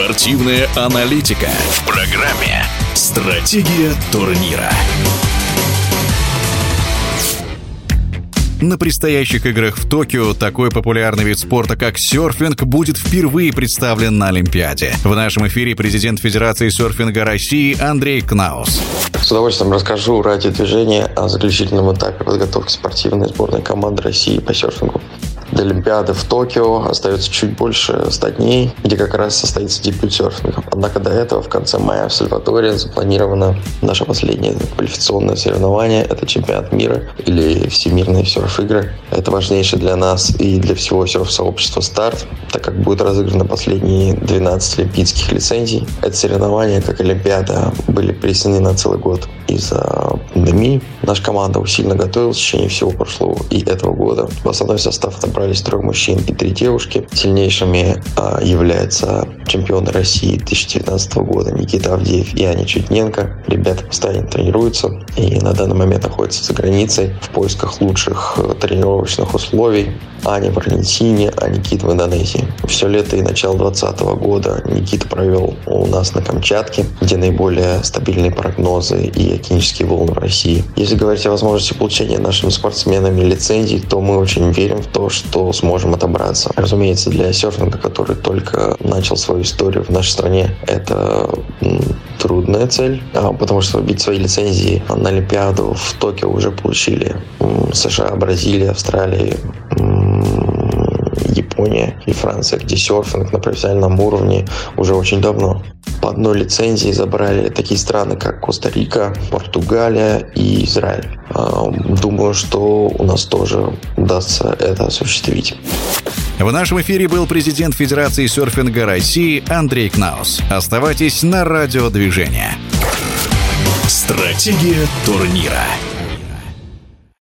Спортивная аналитика. В программе «Стратегия турнира». На предстоящих играх в Токио такой популярный вид спорта, как серфинг, будет впервые представлен на Олимпиаде. В нашем эфире президент Федерации сёрфинга России Андрей Кнаус. С удовольствием расскажу ради движения о заключительном этапе подготовки спортивной сборной команды России по серфингу. До Олимпиады в Токио остается чуть больше 100 дней, где как раз состоится дебют серфинга. Однако до этого в конце мая в Сальвадоре запланировано наше последнее квалификационное соревнование. Это чемпионат мира или всемирные серф-игры. Это важнейший для нас и для всего серф-сообщества старт, так как будет разыграно последние 12 олимпийских лицензий. Это соревнования, как Олимпиада, были перенесены на целый год из-за пандемии. Наша команда усиленно готовилась в течение всего прошлого и этого года. В основной состав набрались 3 мужчин и 3 девушки. Сильнейшими являются чемпионы России 2019 года Никита Авдеев и Аня Чудненко. Ребята постоянно тренируются и на данный момент находятся за границей в поисках лучших тренировочных условий. Аня в Ронисине, а Никита в Индонезии. Все лето и начало 2020 года Никита провел у нас на Камчатке, где наиболее стабильные прогнозы и океанические волны в России. Если говорить о возможности получения нашими спортсменами лицензий, то мы очень верим в то, что сможем отобраться. Разумеется, для серфинга, который только начал свою историю в нашей стране, это трудная цель, потому что выбить свои лицензии на Олимпиаду в Токио уже получили США, Бразилия, Австралия, Япония и Франция, где серфинг на профессиональном уровне уже очень давно. По одной лицензии забрали такие страны, как Коста-Рика, Португалия и Израиль. Думаю, что у нас тоже удастся это осуществить. В нашем эфире был президент Федерации сёрфинга России Андрей Кнаус. Оставайтесь на радио «Движение». Стратегия турнира.